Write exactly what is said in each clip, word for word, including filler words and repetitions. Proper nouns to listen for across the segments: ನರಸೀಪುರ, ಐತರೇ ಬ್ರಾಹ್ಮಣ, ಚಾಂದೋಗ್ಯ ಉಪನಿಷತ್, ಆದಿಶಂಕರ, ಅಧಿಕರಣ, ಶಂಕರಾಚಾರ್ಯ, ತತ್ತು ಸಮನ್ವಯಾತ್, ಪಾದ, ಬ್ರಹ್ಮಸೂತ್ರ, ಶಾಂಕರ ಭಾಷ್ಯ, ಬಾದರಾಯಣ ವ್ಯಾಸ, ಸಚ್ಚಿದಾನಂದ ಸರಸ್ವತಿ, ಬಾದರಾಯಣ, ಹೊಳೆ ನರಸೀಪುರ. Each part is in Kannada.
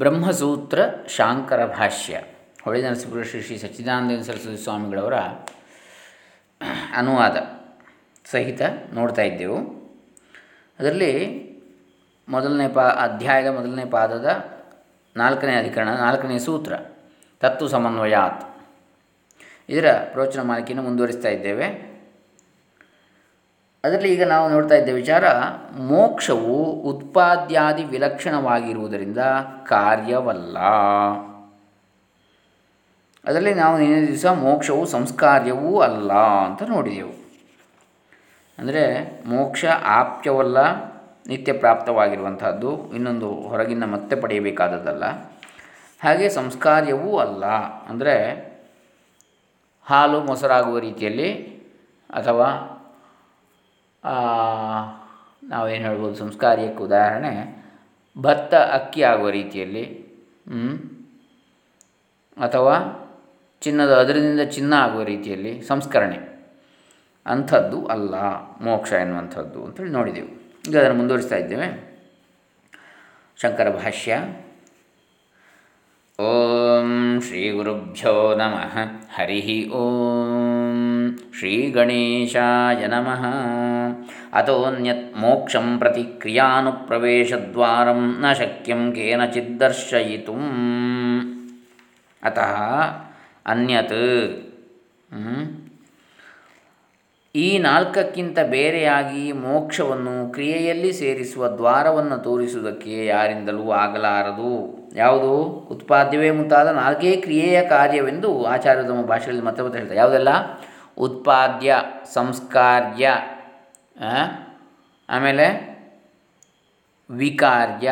ಬ್ರಹ್ಮಸೂತ್ರ ಶಾಂಕರ ಭಾಷ್ಯ ಹೊಳೆ ನರಸೀಪುರ ಶ್ರೀ ಶ್ರೀ ಸಚ್ಚಿದಾನಂದ ಸರಸ್ವತಿ ಸ್ವಾಮಿಗಳವರ ಅನುವಾದ ಸಹಿತ ನೋಡ್ತಾ ಇದ್ದೆವು. ಅದರಲ್ಲಿ ಮೊದಲನೇ ಪಾ ಅಧ್ಯಾಯದ ಮೊದಲನೇ ಪಾದದ ನಾಲ್ಕನೇ ಅಧಿಕರಣ ನಾಲ್ಕನೇ ಸೂತ್ರ ತತ್ತು ಸಮನ್ವಯಾತ್ ಇದರ ಪ್ರವಚನ ಮಾಲಿಕೆಯನ್ನು ಮುಂದುವರಿಸ್ತಾ ಇದ್ದೇವೆ. ಅದರಲ್ಲಿ ಈಗ ನಾವು ನೋಡ್ತಾ ಇದ್ದೇವೆ ವಿಚಾರ, ಮೋಕ್ಷವು ಉತ್ಪಾದ್ಯಾದಿ ವಿಲಕ್ಷಣವಾಗಿರುವುದರಿಂದ ಕಾರ್ಯವಲ್ಲ. ಅದರಲ್ಲಿ ನಾವು ನಿನ್ನೆ ದಿವಸ ಮೋಕ್ಷವು ಸಂಸ್ಕಾರ್ಯವೂ ಅಲ್ಲ ಅಂತ ನೋಡಿದೆವು. ಅಂದರೆ ಮೋಕ್ಷ ಆಪ್ಯವಲ್ಲ, ನಿತ್ಯ ಪ್ರಾಪ್ತವಾಗಿರುವಂಥದ್ದು, ಇನ್ನೊಂದು ಹೊರಗಿನ ಮತ್ತೆ ಪಡೆಯಬೇಕಾದದ್ದಲ್ಲ. ಹಾಗೆ ಸಂಸ್ಕಾರ್ಯವೂ ಅಲ್ಲ, ಅಂದರೆ ಹಾಲು ಮೊಸರಾಗುವ ರೀತಿಯಲ್ಲಿ ಅಥವಾ ನಾವೇನು ಹೇಳ್ಬೋದು, ಸಂಸ್ಕಾರ್ಯಕ್ಕೆ ಉದಾಹರಣೆ ಭತ್ತ ಅಕ್ಕಿ ಆಗುವ ರೀತಿಯಲ್ಲಿ ಅಥವಾ ಚಿನ್ನದ ಅದರಿಂದ ಚಿನ್ನ ಆಗುವ ರೀತಿಯಲ್ಲಿ ಸಂಸ್ಕರಣೆ ಅಂಥದ್ದು ಅಲ್ಲ ಮೋಕ್ಷ ಎನ್ನುವಂಥದ್ದು ಅಂತೇಳಿ ನೋಡಿದೆವು. ಈಗ ಅದನ್ನು ಮುಂದುವರಿಸ್ತಾ ಇದ್ದೇವೆ. ಶಂಕರ ಭಾಷ್ಯ. ಓಂ ಶ್ರೀ ಗುರುಭ್ಯೋ ನಮಃ. ಹರಿ ಓಂ ಶ್ರೀ ಗಣೇಶಾಯ ನಮಃ. ಅತೋನ್ಯತ್ ಮೋಕ್ಷಂ ಪ್ರತಿ ಕ್ರಿಯಾನುಪ್ರವೇಶದ್ವಾರಂ ನ ಶಕ್ಯಂ ಕೇನಚಿತ್ ದರ್ಶಯಿತುಂ. ಅತಃ ಅನ್ಯತ್, ಈ ನಾಲ್ಕಕ್ಕಿಂತ ಬೇರೆಯಾಗಿ ಮೋಕ್ಷವನ್ನು ಕ್ರಿಯೆಯಲ್ಲಿ ಸೇರಿಸುವ ದ್ವಾರವನ್ನು ತೋರಿಸುವುದಕ್ಕೆ ಯಾರಿಂದಲೂ ಆಗಲಾರದು. ಯಾವುದು? ಉತ್ಪಾದ್ಯವೇ ಮುಂತಾದ ನಾಲ್ಕೇ ಕ್ರಿಯೆಯ ಕಾರ್ಯವೆಂದು ಆಚಾರ್ಯರು ತಮ್ಮ ಭಾಷೆಗಳಲ್ಲಿ ಮತ್ತೆ ಮತ್ತೆ ಹೇಳ್ತಾರೆ. ಯಾವುದೆಲ್ಲ? ಉತ್ಪಾದ್ಯ, ಸಂಸ್ಕಾರ್ಯ, ಆಮೇಲೆ ವಿಕಾರ್ಯ,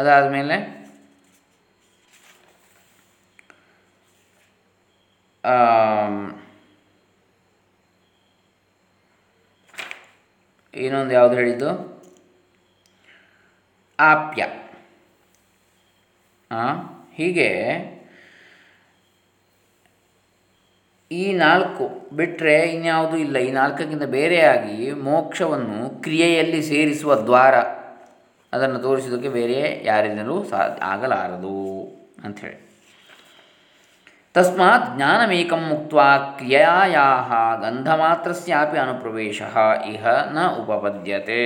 ಅದಾದಮೇಲೆ ಇನ್ನೊಂದು ಯಾವುದು ಹೇಳಿದ್ದು, ಆಪ್ಯ. ಹೀಗೆ ಈ ನಾಲ್ಕು ಬಿಟ್ಟರೆ ಇನ್ಯಾವುದೂ ಇಲ್ಲ. ಈ ನಾಲ್ಕಕ್ಕಿಂತ ಬೇರೆಯಾಗಿ ಮೋಕ್ಷವನ್ನು ಕ್ರಿಯೆಯಲ್ಲಿ ಸೇರಿಸುವ ದ್ವಾರ ಅದನ್ನು ತೋರಿಸೋದಕ್ಕೆ ಬೇರೆ ಯಾರಿಂದಲೂ ಸಾ ಆಗಲಾರದು ಅಂಥೇಳಿ. ತಸ್ಮಾತ್ ಜ್ಞಾನಮೇಕಂ ಮುಕ್ತ್ವಾ ಕ್ರಿಯಾಯಾಃ ಗಂಧಮಾತ್ರಸ್ಯಾಪಿ ಅನುಪ್ರವೇಶಃ ಇಹ ನ ಉಪಪದ್ಯತೆ.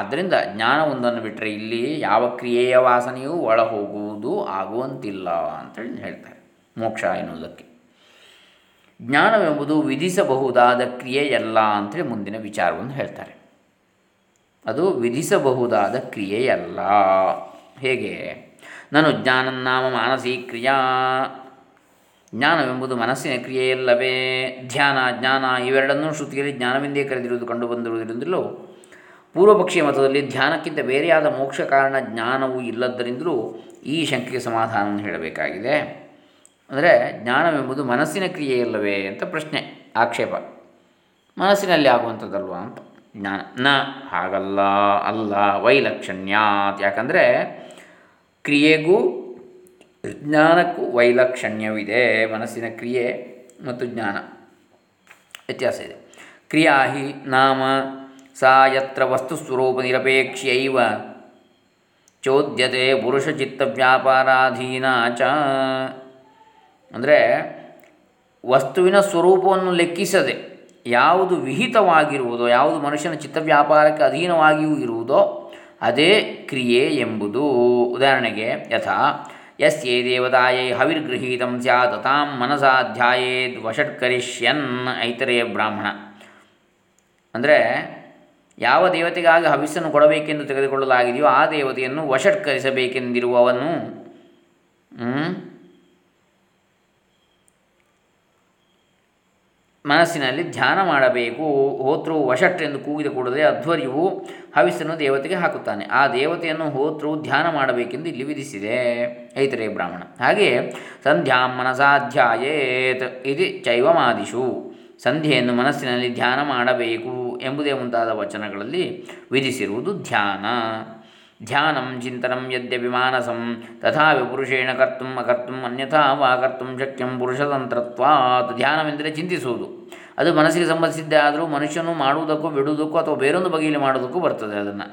ಆದ್ದರಿಂದ ಜ್ಞಾನವೊಂದನ್ನು ಬಿಟ್ಟರೆ ಇಲ್ಲಿ ಯಾವ ಕ್ರಿಯೆಯ ವಾಸನೆಯೂ ಒಳಹೋಗುವುದು ಆಗುವಂತಿಲ್ಲ ಅಂತೇಳಿ ಹೇಳ್ತಾರೆ ಮೋಕ್ಷ ಎನ್ನುವುದಕ್ಕೆ. ಜ್ಞಾನವೆಂಬುದು ವಿಧಿಸಬಹುದಾದ ಕ್ರಿಯೆಯಲ್ಲ ಅಂಥೇಳಿ ಮುಂದಿನ ವಿಚಾರವನ್ನು ಹೇಳ್ತಾರೆ. ಅದು ವಿಧಿಸಬಹುದಾದ ಕ್ರಿಯೆಯಲ್ಲ. ಹೇಗೆ? ನಾನು ಜ್ಞಾನಂ ನಾಮ ಮಾನಸೀ ಕ್ರಿಯಾ. ಜ್ಞಾನವೆಂಬುದು ಮನಸ್ಸಿನ ಕ್ರಿಯೆಯಲ್ಲವೇ? ಧ್ಯಾನ ಜ್ಞಾನ ಇವೆರಡನ್ನೂ ಶ್ರುತಿಯಲ್ಲಿ ಜ್ಞಾನವೆಂದೇ ಕರೆದಿರುವುದು ಕಂಡು ಬಂದಿರುವುದರಿಂದಲೂ ಪೂರ್ವಪಕ್ಷೀಯ ಮತದಲ್ಲಿ ಧ್ಯಾನಕ್ಕಿಂತ ಬೇರೆಯಾದ ಮೋಕ್ಷ ಕಾರಣ ಜ್ಞಾನವೂ ಇಲ್ಲದರಿಂದಲೂ ಈ ಶಂಕೆಗೆ ಸಮಾಧಾನವನ್ನು ಹೇಳಬೇಕಾಗಿದೆ. ಅಂದರೆ ಜ್ಞಾನವೆಂಬುದು ಮನಸ್ಸಿನ ಕ್ರಿಯೆಯಲ್ಲವೇ ಅಂತ ಪ್ರಶ್ನೆ, ಆಕ್ಷೇಪ. ಮನಸ್ಸಿನಲ್ಲಿ ಆಗುವಂಥದ್ದಲ್ವಾ ಅಂತ ಜ್ಞಾನ. ನ, ಹಾಗಲ್ಲ, ಅಲ್ಲ. ವೈಲಕ್ಷಣ್ಯಾತ್, ಯಾಕಂದರೆ ಕ್ರಿಯೆಗೂ ಜ್ಞಾನಕ್ಕೂ ವೈಲಕ್ಷಣ್ಯವಿದೆ. ಮನಸ್ಸಿನ ಕ್ರಿಯೆ ಮತ್ತು ಜ್ಞಾನ ವ್ಯತ್ಯಾಸ ಇದೆ. ಕ್ರಿಯಾ ಹಿ ನಾಮ ಸಾ ಯತ್ರ ವಸ್ತುಸ್ವರೂಪ ನಿರಪೇಕ್ಷೈವ ಚೋದ್ಯತೆ ಪುರುಷಚಿತ್ತ ವ್ಯಾಪಾರಾಧೀನ ಚ. ಅಂದರೆ ವಸ್ತುವಿನ ಸ್ವರೂಪವನ್ನು ಲೆಕ್ಕಿಸದೆ ಯಾವುದು ವಿಹಿತವಾಗಿರುವುದೋ, ಯಾವುದು ಮನುಷ್ಯನ ಚಿತ್ತವ್ಯಾಪಾರಕ್ಕೆ ಅಧೀನವಾಗಿಯೂ ಇರುವುದೋ ಅದೇ ಕ್ರಿಯೆ ಎಂಬುದು. ಉದಾಹರಣೆಗೆ, ಯಥಾ ಯಸ್ಯೇ ದೇವತಾಯೈ ಹವಿರ್ಗೃಹೀತಂ ಸ್ಯಾತ್ ತಾಂ ಮನಸಾ ಧ್ಯಾಯೇದ್ ವಶಟ್ ಕರಿಷ್ಯನ್ ಐತರೇ ಬ್ರಾಹ್ಮಣ. ಅಂದರೆ ಯಾವ ದೇವತೆಗಾಗಿ ಹವಿಸ್ಸನ್ನು ಕೊಡಬೇಕೆಂದು ತೆಗೆದುಕೊಳ್ಳಲಾಗಿದೆಯೋ ಆ ದೇವತೆಯನ್ನು ವಶಟ್ಕರಿಸಬೇಕೆಂದಿರುವವನು ಮನಸ್ಸಿನಲ್ಲಿ ಧ್ಯಾನ ಮಾಡಬೇಕು. ಹೋತೃವು ವಶಟ್ ಎಂದು ಕೂಗಿದ ಕೂಡಲೇ ಅಧ್ವರ್ಯವು ಹವಿಸ್ಸನ್ನು ದೇವತೆಗೆ ಹಾಕುತ್ತಾನೆ. ಆ ದೇವತೆಯನ್ನು ಹೋತೃವು ಧ್ಯಾನ ಮಾಡಬೇಕೆಂದು ಇಲ್ಲಿ ವಿಧಿಸಿದೆ ಐತರೇ ಬ್ರಾಹ್ಮಣ. ಹಾಗೆಯೇ ಸಂಧ್ಯಾ ಮನಸಾಧ್ಯಾಯೇತ್ ಇತಿ ಚೈವಮಾದಿಷು, ಸಂಧ್ಯೆಯನ್ನು ಮನಸ್ಸಿನಲ್ಲಿ ಧ್ಯಾನ ಮಾಡಬೇಕು ಎಂಬುದೇ ಮುಂತಾದ ವಚನಗಳಲ್ಲಿ ವಿಧಿಸಿರುವುದು ಧ್ಯಾನ. ಧ್ಯಾನಂ ಚಿಂತನಂ ಯದ್ಯಪಿ ಮಾನಸಂ ತಥಾಪಿ ಪುರುಷೇಣ ಕರ್ತುಂ ಅಕರ್ತುಂ ಅನ್ಯಥಾ ವಾ ಕರ್ತುಂ ಶಕ್ಯಂ ಪುರುಷತಂತ್ರತ್ವಾತ್. ಧ್ಯಾನವೆಂದರೆ ಚಿಂತಿಸುವುದು. ಅದು ಮನಸ್ಸಿಗೆ ಸಂಬಂಧಿಸಿದ್ದೇ ಆದರೂ ಮನುಷ್ಯನು ಮಾಡುವುದಕ್ಕೂ ಬಿಡುವುದಕ್ಕೂ ಅಥವಾ ಬೇರೊಂದು ಬಗೆಯಲ್ಲಿ ಮಾಡುವುದಕ್ಕೂ ಬರ್ತದೆ. ಅದನ್ನು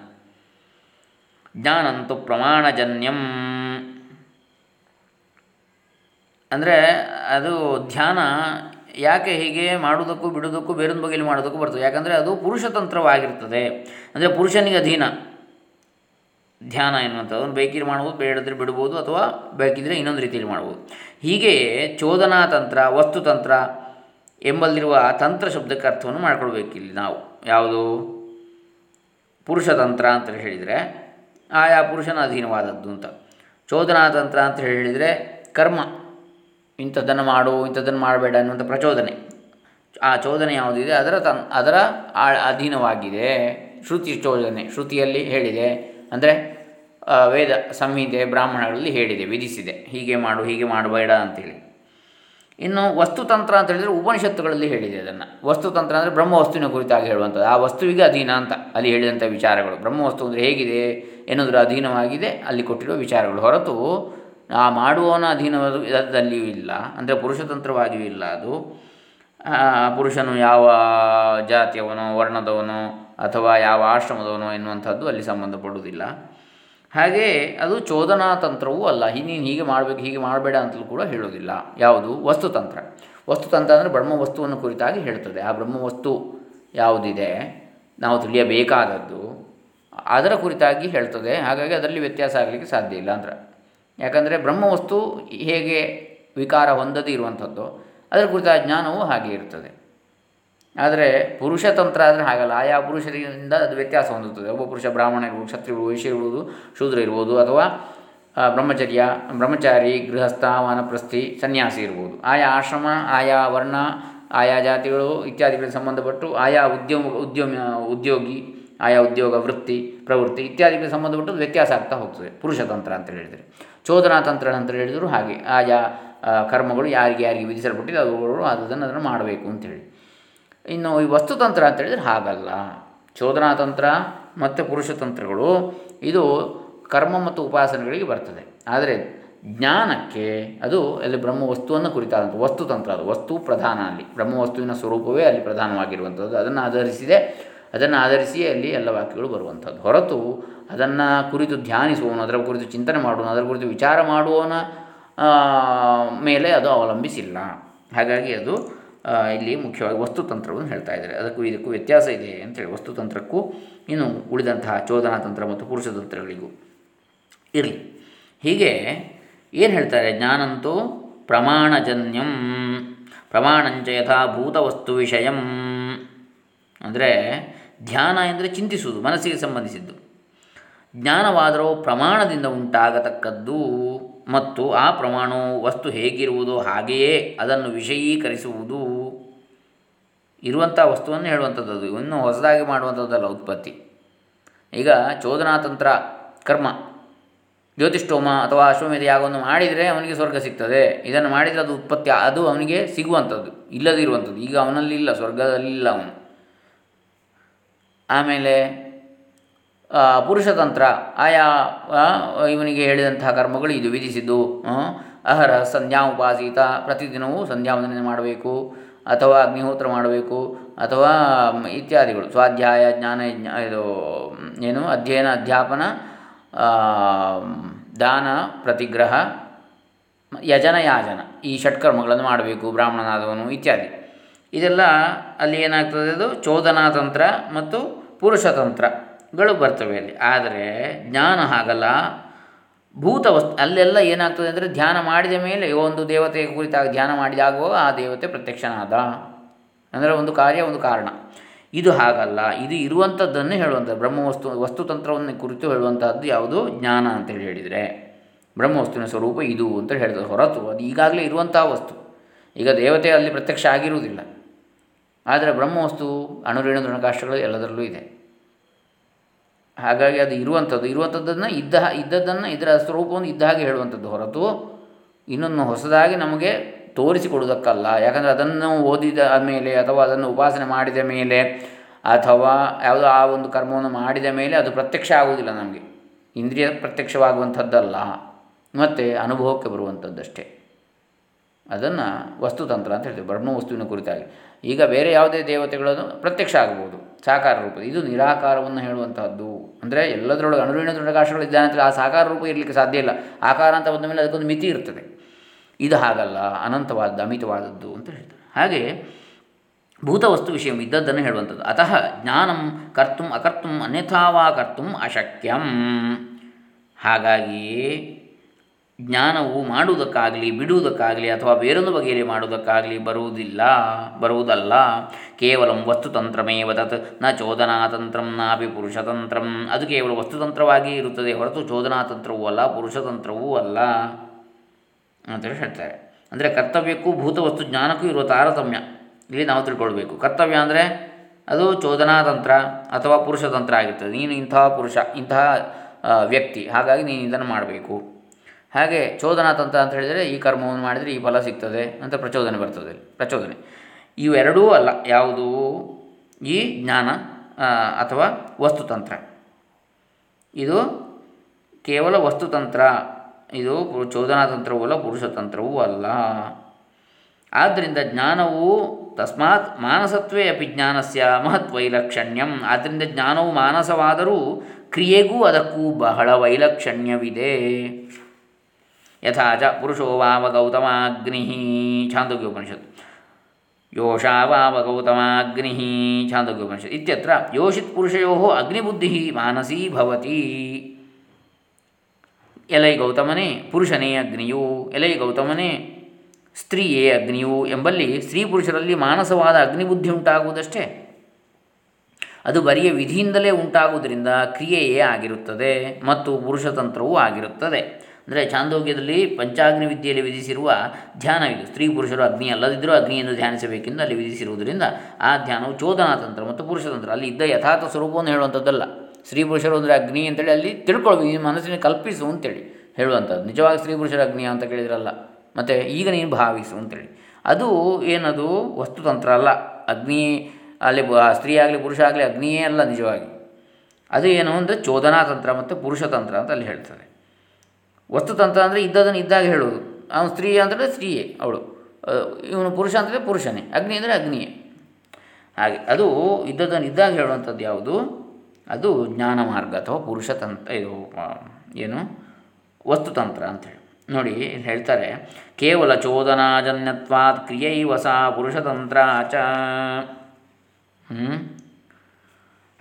ಜ್ಞಾನಂತು ಪ್ರಮಾಣಜನ್ಯಂ ಅಂದರೆ ಅದು ಧ್ಯಾನ ಯಾಕೆ ಹೀಗೆ ಮಾಡೋದಕ್ಕೂ ಬಿಡೋದಕ್ಕೂ ಬೇರೊಂದು ಬಗೆಯಲ್ಲಿ ಮಾಡೋದಕ್ಕೂ ಬರ್ತದೆ. ಯಾಕಂದರೆ ಅದು ಪುರುಷತಂತ್ರವಾಗಿರ್ತದೆ. ಅಂದರೆ ಪುರುಷನಿಗೆ ಅಧೀನ ಧ್ಯಾನ ಎನ್ನುವಂಥದ್ದು. ಅವನು ಬೇಕಿದ್ರೆ ಮಾಡ್ಬೋದು, ಬೇಡದ್ರೆ ಬಿಡ್ಬೋದು, ಅಥವಾ ಬೇಕಿದ್ರೆ ಇನ್ನೊಂದು ರೀತಿಯಲ್ಲಿ ಮಾಡ್ಬೋದು. ಹೀಗೆಯೇ ಚೋದನಾ ತಂತ್ರ, ವಸ್ತುತಂತ್ರ ಎಂಬಲ್ಲಿರುವ ತಂತ್ರ ಶಬ್ದಕ್ಕೆ ಅರ್ಥವನ್ನು ಮಾಡ್ಕೊಳ್ಬೇಕಿಲ್ಲ ನಾವು. ಯಾವುದು ಪುರುಷತಂತ್ರ ಅಂತ ಹೇಳಿದರೆ ಆಯಾ ಪುರುಷನ ಅಧೀನವಾದದ್ದು ಅಂತ. ಚೋದನಾತಂತ್ರ ಅಂತ ಹೇಳಿದರೆ ಕರ್ಮ, ಇಂಥದ್ದನ್ನು ಮಾಡು ಇಂಥದ್ದನ್ನು ಮಾಡಬೇಡ ಅನ್ನುವಂಥ ಪ್ರಚೋದನೆ. ಆ ಚೋದನೆ ಯಾವುದಿದೆ ಅದರ ತನ್ ಅದರ ಅಧೀನವಾಗಿದೆ ಶ್ರುತಿ ಚೋದನೆ. ಶ್ರುತಿಯಲ್ಲಿ ಹೇಳಿದೆ ಅಂದರೆ ವೇದ ಸಂಹಿತೆ ಬ್ರಾಹ್ಮಣಗಳಲ್ಲಿ ಹೇಳಿದೆ, ವಿಧಿಸಿದೆ, ಹೀಗೆ ಮಾಡು ಹೀಗೆ ಮಾಡಬೇಡ ಅಂತೇಳಿ. ಇನ್ನು ವಸ್ತುತಂತ್ರ ಅಂತ ಹೇಳಿದರೆ ಉಪನಿಷತ್ತುಗಳಲ್ಲಿ ಹೇಳಿದೆ. ಅದನ್ನು ವಸ್ತುತಂತ್ರ ಅಂದರೆ ಬ್ರಹ್ಮವಸ್ತುವಿನ ಕುರಿತಾಗಿ ಹೇಳುವಂಥದ್ದು. ಆ ವಸ್ತುವಿಗೆ ಅಧೀನ ಅಂತ ಅಲ್ಲಿ ಹೇಳಿದಂಥ ವಿಚಾರಗಳು. ಬ್ರಹ್ಮವಸ್ತು ಅಂದರೆ ಹೇಗಿದೆ ಎನ್ನುವುದರ ಅಧೀನವಾಗಿದೆ ಅಲ್ಲಿ ಕೊಟ್ಟಿರುವ ವಿಚಾರಗಳು ಹೊರತು ಆ ಮಾಡುವವನ ಅಧೀನದಲ್ಲಿಯೂ ಇಲ್ಲ, ಅಂದರೆ ಪುರುಷತಂತ್ರವಾಗಿಯೂ ಇಲ್ಲ. ಅದು ಪುರುಷನು ಯಾವ ಜಾತಿಯವನೋ ವರ್ಣದವನೋ ಅಥವಾ ಯಾವ ಆಶ್ರಮದವನೋ ಎನ್ನುವಂಥದ್ದು ಅಲ್ಲಿ ಸಂಬಂಧಪಡುವುದಿಲ್ಲ. ಹಾಗೆಯೇ ಅದು ಚೋದನಾ ತಂತ್ರವೂ ಅಲ್ಲ. ನೀನು ಹೀಗೆ ಮಾಡಬೇಕು ಹೀಗೆ ಮಾಡಬೇಡ ಅಂತಲೂ ಕೂಡ ಹೇಳೋದಿಲ್ಲ. ಯಾವುದು ವಸ್ತುತಂತ್ರ? ವಸ್ತುತಂತ್ರ ಅಂದರೆ ಬ್ರಹ್ಮವಸ್ತುವನ್ನು ಕುರಿತಾಗಿ ಹೇಳ್ತದೆ. ಆ ಬ್ರಹ್ಮವಸ್ತು ಯಾವುದಿದೆ ನಾವು ತಿಳಿಯಬೇಕಾದದ್ದು ಅದರ ಕುರಿತಾಗಿ ಹೇಳ್ತದೆ. ಹಾಗಾಗಿ ಅದರಲ್ಲಿ ವ್ಯತ್ಯಾಸ ಆಗಲಿಕ್ಕೆ ಸಾಧ್ಯ ಇಲ್ಲ ಅಂದ್ರೆ. ಯಾಕಂದರೆ ಬ್ರಹ್ಮವಸ್ತು ಹೇಗೆ ವಿಕಾರ ಹೊಂದದೇ ಇರುವಂಥದ್ದು ಅದರ ಕುರಿತಾದ ಜ್ಞಾನವು ಹಾಗೆ ಇರ್ತದೆ. ಆದರೆ ಪುರುಷತಂತ್ರ ಆದರೆ ಹಾಗಲ್ಲ. ಆಯಾ ಪುರುಷರಿಂದ ಅದು ವ್ಯತ್ಯಾಸ ಹೊಂದುತ್ತದೆ. ಒಬ್ಬ ಪುರುಷ ಬ್ರಾಹ್ಮಣ ಇರ್ಬೋದು, ಕ್ಷತ್ರಿಯ ಇರ್ಬೋದು, ವೈಶ್ಯ ಇರ್ಬೋದು, ಶೂದ್ರ ಇರ್ಬೋದು, ಅಥವಾ ಬ್ರಹ್ಮಚರ್ಯ ಬ್ರಹ್ಮಚಾರಿ, ಗೃಹಸ್ಥ, ವಾನಪ್ರಸ್ಥಿ, ಸನ್ಯಾಸಿ ಇರ್ಬೋದು. ಆಯಾ ಆಶ್ರಮ, ಆಯಾ ವರ್ಣ, ಆಯಾ ಜಾತಿಗಳು ಇತ್ಯಾದಿಗಳಿಗೆ ಸಂಬಂಧಪಟ್ಟು ಆಯಾ ಉದ್ಯಮ ಉದ್ಯಮ ಉದ್ಯೋಗಿ, ಆಯಾ ಉದ್ಯೋಗ ವೃತ್ತಿ ಪ್ರವೃತ್ತಿ ಇತ್ಯಾದಿಗಳಿಗೆ ಸಂಬಂಧಪಟ್ಟು ವ್ಯತ್ಯಾಸ ಆಗ್ತಾ ಹೋಗ್ತದೆ ಪುರುಷತಂತ್ರ ಅಂತ ಹೇಳಿದರೆ. ಚೋದನಾ ತಂತ್ರ ಅಂತ ಹೇಳಿದ್ರು ಹಾಗೆ ಆಯಾ ಕರ್ಮಗಳು ಯಾರಿಗೆ ಯಾರಿಗೆ ವಿಧಿಸಲ್ಪಟ್ಟಿದೆ ಅವುಗಳು ಅದನ್ನು ಅದನ್ನು ಮಾಡಬೇಕು ಅಂತೇಳಿ. ಇನ್ನು ಈ ವಸ್ತುತಂತ್ರ ಅಂತೇಳಿದರೆ ಹಾಗಲ್ಲ. ಚೋದನಾತಂತ್ರ ಮತ್ತು ಪುರುಷತಂತ್ರಗಳು ಇದು ಕರ್ಮ ಮತ್ತು ಉಪಾಸನೆಗಳಿಗೆ ಬರ್ತದೆ. ಆದರೆ ಜ್ಞಾನಕ್ಕೆ ಅದು ಅಲ್ಲಿ ಬ್ರಹ್ಮವಸ್ತುವನ್ನು ಕುರಿತಾದಂಥ ವಸ್ತುತಂತ್ರ. ಅದು ವಸ್ತು ಪ್ರಧಾನ, ಅಲ್ಲಿ ಬ್ರಹ್ಮವಸ್ತುವಿನ ಸ್ವರೂಪವೇ ಅಲ್ಲಿ ಪ್ರಧಾನವಾಗಿರುವಂಥದ್ದು. ಅದನ್ನು ಆಧರಿಸಿದೆ, ಅದನ್ನು ಆಧರಿಸಿಯೇ ಅಲ್ಲಿ ಎಲ್ಲ ವಾಕ್ಯಗಳು ಬರುವಂಥದ್ದು ಹೊರತು ಅದನ್ನು ಕುರಿತು ಧ್ಯಾನಿಸುವವನು, ಅದರ ಕುರಿತು ಚಿಂತನೆ ಮಾಡುವನು, ಅದರ ಕುರಿತು ವಿಚಾರ ಮಾಡುವವನ ಮೇಲೆ ಅದು ಅವಲಂಬಿಸಿಲ್ಲ. ಹಾಗಾಗಿ ಅದು ಇಲ್ಲಿ ಮುಖ್ಯವಾಗಿ ವಸ್ತುತಂತ್ರವನ್ನು ಹೇಳ್ತಾ ಇದ್ದಾರೆ. ಅದಕ್ಕೂ ಇದಕ್ಕೂ ವ್ಯತ್ಯಾಸ ಇದೆ ಅಂತೇಳಿ ವಸ್ತುತಂತ್ರಕ್ಕೂ ಇನ್ನು ಉಳಿದಂತಹ ಚೋದನಾ ತಂತ್ರ ಮತ್ತು ಪುರುಷತಂತ್ರಗಳಿಗೂ ಇರಲಿ. ಹೀಗೆ ಏನು ಹೇಳ್ತಾರೆ? ಜ್ಞಾನಂತೂ ಪ್ರಮಾಣಜನ್ಯಂ ಪ್ರಮಾಣಂಚ ಯಥಾ ಭೂತವಸ್ತು ವಿಷಯಂ. ಅಂದರೆ ಧ್ಯಾನ ಎಂದರೆ ಚಿಂತಿಸುವುದು, ಮನಸ್ಸಿಗೆ ಸಂಬಂಧಿಸಿದ್ದು. ಜ್ಞಾನವಾದರೂ ಪ್ರಮಾಣದಿಂದ ಉಂಟಾಗತಕ್ಕದ್ದು ಮತ್ತು ಆ ಪ್ರಮಾಣವು ವಸ್ತು ಹೇಗಿರುವುದೋ ಹಾಗೆಯೇ ಅದನ್ನು ವಿಷಯೀಕರಿಸುವುದು. ಇರುವಂಥ ವಸ್ತುವನ್ನು ಹೇಳುವಂಥದ್ದು, ಅದು ಇನ್ನೂ ಹೊಸದಾಗಿ ಮಾಡುವಂಥದ್ದಲ್ಲ ಉತ್ಪತ್ತಿ. ಈಗ ಚೋದನಾತಂತ್ರ ಕರ್ಮ ಜ್ಯೋತಿಷ್ಠೋಮ ಅಥವಾ ಅಶ್ವಮೇಧ ಯಾಗವನ್ನು ಮಾಡಿದರೆ ಅವನಿಗೆ ಸ್ವರ್ಗ ಸಿಗ್ತದೆ, ಇದನ್ನು ಮಾಡಿದರೆ ಅದು ಉತ್ಪತ್ತಿ, ಅದು ಅವನಿಗೆ ಸಿಗುವಂಥದ್ದು, ಇಲ್ಲದಿರುವಂಥದ್ದು. ಈಗ ಅವನಲ್ಲಿ ಇಲ್ಲ, ಸ್ವರ್ಗದಲ್ಲಿಲ್ಲ ಅವನು. ಆಮೇಲೆ ಪುರುಷತಂತ್ರ ಆಯಾ ಇವನಿಗೆ ಹೇಳಿದಂತಹ ಕರ್ಮಗಳು ಇದು ವಿಧಿಸಿದ್ದು. ಅಹರ ಸಂಧ್ಯಾ ಉಪಾಸೀತ, ಪ್ರತಿದಿನವೂ ಸಂಧ್ಯಾ ವಂದನೆ ಮಾಡಬೇಕು, ಅಥವಾ ಅಗ್ನಿಹೋತ್ರ ಮಾಡಬೇಕು, ಅಥವಾ ಇತ್ಯಾದಿಗಳು ಸ್ವಾಧ್ಯಾಯ ಜ್ಞಾನ ಇದು ಏನು ಅಧ್ಯಯನ ಅಧ್ಯಾಪನ ದಾನ ಪ್ರತಿಗ್ರಹ ಯಜನ ಯಾಜನ ಈ ಷಟ್ಕರ್ಮಗಳನ್ನು ಮಾಡಬೇಕು ಬ್ರಾಹ್ಮಣನಾದವನು ಇತ್ಯಾದಿ. ಇದೆಲ್ಲ ಅಲ್ಲಿ ಏನಾಗ್ತದೆ, ಅದು ಚೋದನಾತಂತ್ರ ಮತ್ತು ಪುರುಷತಂತ್ರ ಗಳು ಬರ್ತವೆ ಅಲ್ಲಿ. ಆದರೆ ಜ್ಞಾನ ಹಾಗಲ್ಲ, ಭೂತ ವಸ್ತು. ಅಲ್ಲೆಲ್ಲ ಏನಾಗ್ತದೆ ಅಂದರೆ ಧ್ಯಾನ ಮಾಡಿದ ಮೇಲೆ ಒಂದು ದೇವತೆ ಕುರಿತಾಗಿ ಧ್ಯಾನ ಮಾಡಿದಾಗೋ ಆ ದೇವತೆ ಪ್ರತ್ಯಕ್ಷನಾದ, ಅಂದರೆ ಒಂದು ಕಾರ್ಯ ಒಂದು ಕಾರಣ. ಇದು ಹಾಗಲ್ಲ, ಇದು ಇರುವಂಥದ್ದನ್ನೇ ಹೇಳುವಂಥದ್ದು. ಬ್ರಹ್ಮವಸ್ತು ವಸ್ತುತಂತ್ರವನ್ನು ಕುರಿತು ಹೇಳುವಂಥದ್ದು ಯಾವುದು? ಜ್ಞಾನ ಅಂತೇಳಿ ಹೇಳಿದರೆ ಬ್ರಹ್ಮವಸ್ತುವಿನ ಸ್ವರೂಪ ಇದು ಅಂತೇಳಿ ಹೇಳ್ತದೆ ಹೊರತು ಅದು ಈಗಾಗಲೇ ಇರುವಂಥ ವಸ್ತು. ಈಗ ದೇವತೆ ಅಲ್ಲಿ ಪ್ರತ್ಯಕ್ಷ ಆಗಿರುವುದಿಲ್ಲ, ಆದರೆ ಬ್ರಹ್ಮವಸ್ತು ಅಣುರೇಣು ದೃಢಕಾಷ್ಟಗಳು ಎಲ್ಲದರಲ್ಲೂ ಇದೆ. ಹಾಗಾಗಿ ಅದು ಇರುವಂಥದ್ದು, ಇರುವಂಥದ್ದನ್ನು ಇದ್ದ ಇದ್ದದ್ದನ್ನು ಇದರ ಸ್ವರೂಪವನ್ನು ಇದ್ದ ಹಾಗೆ ಹೇಳುವಂಥದ್ದು ಹೊರತು ಇನ್ನೊಂದು ಹೊಸದಾಗಿ ನಮಗೆ ತೋರಿಸಿಕೊಡೋದಕ್ಕಲ್ಲ. ಯಾಕಂದರೆ ಅದನ್ನು ಓದಿದ ಮೇಲೆ ಅಥವಾ ಅದನ್ನು ಉಪಾಸನೆ ಮಾಡಿದ ಮೇಲೆ ಅಥವಾ ಯಾವುದೋ ಆ ಒಂದು ಕರ್ಮವನ್ನು ಮಾಡಿದ ಮೇಲೆ ಅದು ಪ್ರತ್ಯಕ್ಷ ಆಗುವುದಿಲ್ಲ ನಮಗೆ. ಇಂದ್ರಿಯ ಪ್ರತ್ಯಕ್ಷವಾಗುವಂಥದ್ದಲ್ಲ, ಮತ್ತು ಅನುಭವಕ್ಕೆ ಬರುವಂಥದ್ದಷ್ಟೇ. ಅದನ್ನು ವಸ್ತುತಂತ್ರ ಅಂತ ಹೇಳ್ತೀವಿ, ಬ್ರಹ್ಮ ವಸ್ತುವಿನ ಕುರಿತಾಗಿ. ಈಗ ಬೇರೆ ಯಾವುದೇ ದೇವತೆಗಳನ್ನು ಪ್ರತ್ಯಕ್ಷ ಆಗ್ಬೋದು ಸಾಕಾರ ರೂಪ, ಇದು ನಿರಾಕಾರವನ್ನು ಹೇಳುವಂತಹದ್ದು. ಅಂದರೆ ಎಲ್ಲದರೊಳಗೆ ಅಣುವಿನದೊಳಗಾಶಗಳಿದ್ದಾನೆ ಅಂದರೆ ಆ ಸಾಕಾರ ರೂಪ ಇರಲಿಕ್ಕೆ ಸಾಧ್ಯ ಇಲ್ಲ. ಆಕಾರ ಅಂತ ಬಂದ ಮೇಲೆ ಅದಕ್ಕೊಂದು ಮಿತಿ ಇರ್ತದೆ. ಇದು ಹಾಗಲ್ಲ, ಅನಂತವಾದದ್ದು, ಅಮಿತವಾದದ್ದು ಅಂತ ಹೇಳ್ತಾರೆ. ಹಾಗೆಯೇ ಭೂತವಸ್ತು ವಿಷಯ ಇದ್ದದ್ದನ್ನು ಹೇಳುವಂಥದ್ದು. ಅತಃ ಜ್ಞಾನಂ ಕರ್ತು ಅಕರ್ತು ಅನ್ಯಥಾವಾ ಕರ್ತು ಅಶಕ್ಯಂ. ಹಾಗಾಗಿ ಜ್ಞಾನವು ಮಾಡುವುದಕ್ಕಾಗಲಿ ಬಿಡುವುದಕ್ಕಾಗಲಿ ಅಥವಾ ಬೇರೊಂದು ಬಗೆಯಲ್ಲಿ ಮಾಡುವುದಕ್ಕಾಗಲಿ ಬರುವುದಿಲ್ಲ, ಬರುವುದಲ್ಲ. ಕೇವಲ ವಸ್ತುತಂತ್ರಮೇವ ತತ್ ನ ಚೋದನಾತಂತ್ರಂ ನಾಪಿ ಪುರುಷತಂತ್ರಂ. ಅದು ಕೇವಲ ವಸ್ತುತಂತ್ರವಾಗಿ ಇರುತ್ತದೆ ಹೊರತು ಚೋದನಾತಂತ್ರವೂ ಅಲ್ಲ, ಪುರುಷತಂತ್ರವೂ ಅಲ್ಲ ಅಂತೇಳಿ ಹೇಳ್ತಾರೆ. ಅಂದರೆ ಕರ್ತವ್ಯಕ್ಕೂ ಭೂತವಸ್ತು ಜ್ಞಾನಕ್ಕೂ ಇರುವ ತಾರತಮ್ಯ ಇಲ್ಲಿ ನಾವು ತಿಳ್ಕೊಳ್ಬೇಕು. ಕರ್ತವ್ಯ ಅಂದರೆ ಅದು ಚೋದನಾತಂತ್ರ ಅಥವಾ ಪುರುಷತಂತ್ರ ಆಗಿರ್ತದೆ. ನೀನು ಇಂತಹ ಪುರುಷ, ಇಂತಹ ವ್ಯಕ್ತಿ, ಹಾಗಾಗಿ ನೀನು ಇದನ್ನು ಮಾಡಬೇಕು. ಹಾಗೆ ಚೋದನಾತಂತ್ರ ಅಂತ ಹೇಳಿದರೆ ಈ ಕರ್ಮವನ್ನು ಮಾಡಿದರೆ ಈ ಫಲ ಸಿಗ್ತದೆ ಅಂತ ಪ್ರಚೋದನೆ ಬರ್ತದೆ. ಪ್ರಚೋದನೆ ಇವೆರಡೂ ಅಲ್ಲ ಯಾವುದು ಈ ಜ್ಞಾನ ಅಥವಾ ವಸ್ತುತಂತ್ರ. ಇದು ಕೇವಲ ವಸ್ತುತಂತ್ರ, ಇದು ಚೋದನಾತಂತ್ರವೂ ಅಲ್ಲ, ಪುರುಷತಂತ್ರವೂ ಅಲ್ಲ. ಆದ್ದರಿಂದ ಜ್ಞಾನವು ತಸ್ಮಾತ್ ಮಾನಸತ್ವೇ ಅಪಿ ಜ್ಞಾನಸ್ಯ ಮಹತ್ ವೈಲಕ್ಷಣ್ಯಂ. ಆದ್ದರಿಂದ ಜ್ಞಾನವು ಮಾನಸವಾದರೂ ಕ್ರಿಯೆಗೂ ಅದಕ್ಕೂ ಬಹಳ ವೈಲಕ್ಷಣ್ಯವಿದೆ. ಯಥಾ ಚ ಪುರುಷೋ ವಾವ ಗೌತಮಾಗ್ನಿ ಚಾಂದೋಗ್ಯ ಉಪನಿಷತ್ ಯೋಷಾ ವಾವ ಗೌತಮಾಗ್ನಿ ಚಾಂದೋಗ್ಯ ಉಪನಿಷತ್ ಇತ್ಯತ್ರ ಯೋಷಿತ್ ಪುರುಷಯೋ ಅಗ್ನಿಬುದ್ಧಿ ಮಾನಸೀ ಭವತಿ. ಎಲೈ ಗೌತಮನೇ ಪುರುಷನೇ ಅಗ್ನಿಯು, ಎಲೈ ಗೌತಮನೇ ಸ್ತ್ರೀಯೇ ಅಗ್ನಿಯು ಎಂಬಲ್ಲಿ ಸ್ತ್ರೀ ಪುರುಷರಲ್ಲಿ ಮಾನಸವಾದ ಅಗ್ನಿಬುದ್ಧಿ ಉಂಟಾಗುವುದಷ್ಟೇ. ಅದು ಬರಿಯ ವಿಧಿಯಿಂದಲೇ ಉಂಟಾಗುವುದರಿಂದ ಕ್ರಿಯೆಯೇ ಆಗಿರುತ್ತದೆ ಮತ್ತು ಪುರುಷತಂತ್ರವೂ ಆಗಿರುತ್ತದೆ. ಅಂದರೆ ಚಾಂದೋಗ್ಯದಲ್ಲಿ ಪಂಚಾಗ್ನಿ ವಿದ್ಯೆಯಲ್ಲಿ ವಿಧಿಸಿರುವ ಧ್ಯಾನವಿದು. ಸ್ತ್ರೀ ಪುರುಷರು ಅಗ್ನಿ ಅಲ್ಲದಿದ್ದರೂ ಅಗ್ನಿಯನ್ನು ಧ್ಯಾನಿಸಬೇಕೆಂದು ಅಲ್ಲಿ ವಿಧಿಸಿರುವುದರಿಂದ ಆ ಧ್ಯಾನವು ಚೋದನಾತಂತ್ರ ಮತ್ತು ಪುರುಷತಂತ್ರ, ಅಲ್ಲಿ ಇದ್ದ ಯಥಾರ್ಥ ಸ್ವರೂಪವನ್ನು ಹೇಳುವಂಥದ್ದಲ್ಲ. ಸ್ತ್ರೀ ಪುರುಷರು ಅಂದರೆ ಅಗ್ನಿ ಅಂತೇಳಿ ಅಲ್ಲಿ ತಿಳ್ಕೊಳ್ಬೇಕು, ಮನಸ್ಸಿನ ಕಲ್ಪಿಸು ಅಂತೇಳಿ ಹೇಳುವಂಥದ್ದು. ನಿಜವಾಗಿ ಸ್ತ್ರೀ ಪುರುಷರ ಅಗ್ನಿ ಅಂತ ಕೇಳಿದ್ರಲ್ಲ, ಮತ್ತು ಈಗ ನೀನು ಭಾವಿಸು ಅಂತೇಳಿ, ಅದು ಏನದು ವಸ್ತುತಂತ್ರ ಅಲ್ಲ. ಅಗ್ನಿ ಅಲ್ಲಿ ಸ್ತ್ರೀ ಆಗಲಿ ಪುರುಷ ಆಗಲಿ ಅಗ್ನಿಯೇ ಅಲ್ಲ ನಿಜವಾಗಿ. ಅದು ಏನು ಅಂದರೆ ಚೋದನಾತಂತ್ರ ಮತ್ತು ಪುರುಷತಂತ್ರ ಅಂತ ಅಲ್ಲಿ ಹೇಳ್ತದೆ. ವಸ್ತುತಂತ್ರ ಅಂದರೆ ಇದ್ದದನ್ನು ಇದ್ದಾಗ ಹೇಳೋದು. ಅವನು ಸ್ತ್ರೀ ಅಂದರೆ ಸ್ತ್ರೀಯೇ ಅವಳು, ಇವನು ಪುರುಷ ಅಂದರೆ ಪುರುಷನೇ, ಅಗ್ನಿ ಅಂದರೆ ಅಗ್ನಿಯೇ. ಹಾಗೆ ಅದು ಇದ್ದದನ್ನು ಇದ್ದಾಗ ಹೇಳುವಂಥದ್ದು ಯಾವುದು? ಅದು ಜ್ಞಾನ ಮಾರ್ಗ ಅಥವಾ ಪುರುಷತಂತ್ರ, ಇದು ಏನು ವಸ್ತುತಂತ್ರ ಅಂತೇಳಿ. ನೋಡಿ ಹೇಳ್ತಾರೆ, ಕೇವಲ ಚೋದನಾಜನ್ಯತ್ವಾತ್ ಕ್ರಿಯೈವ ಸಾ ಪುರುಷತಂತ್ರ ಚ.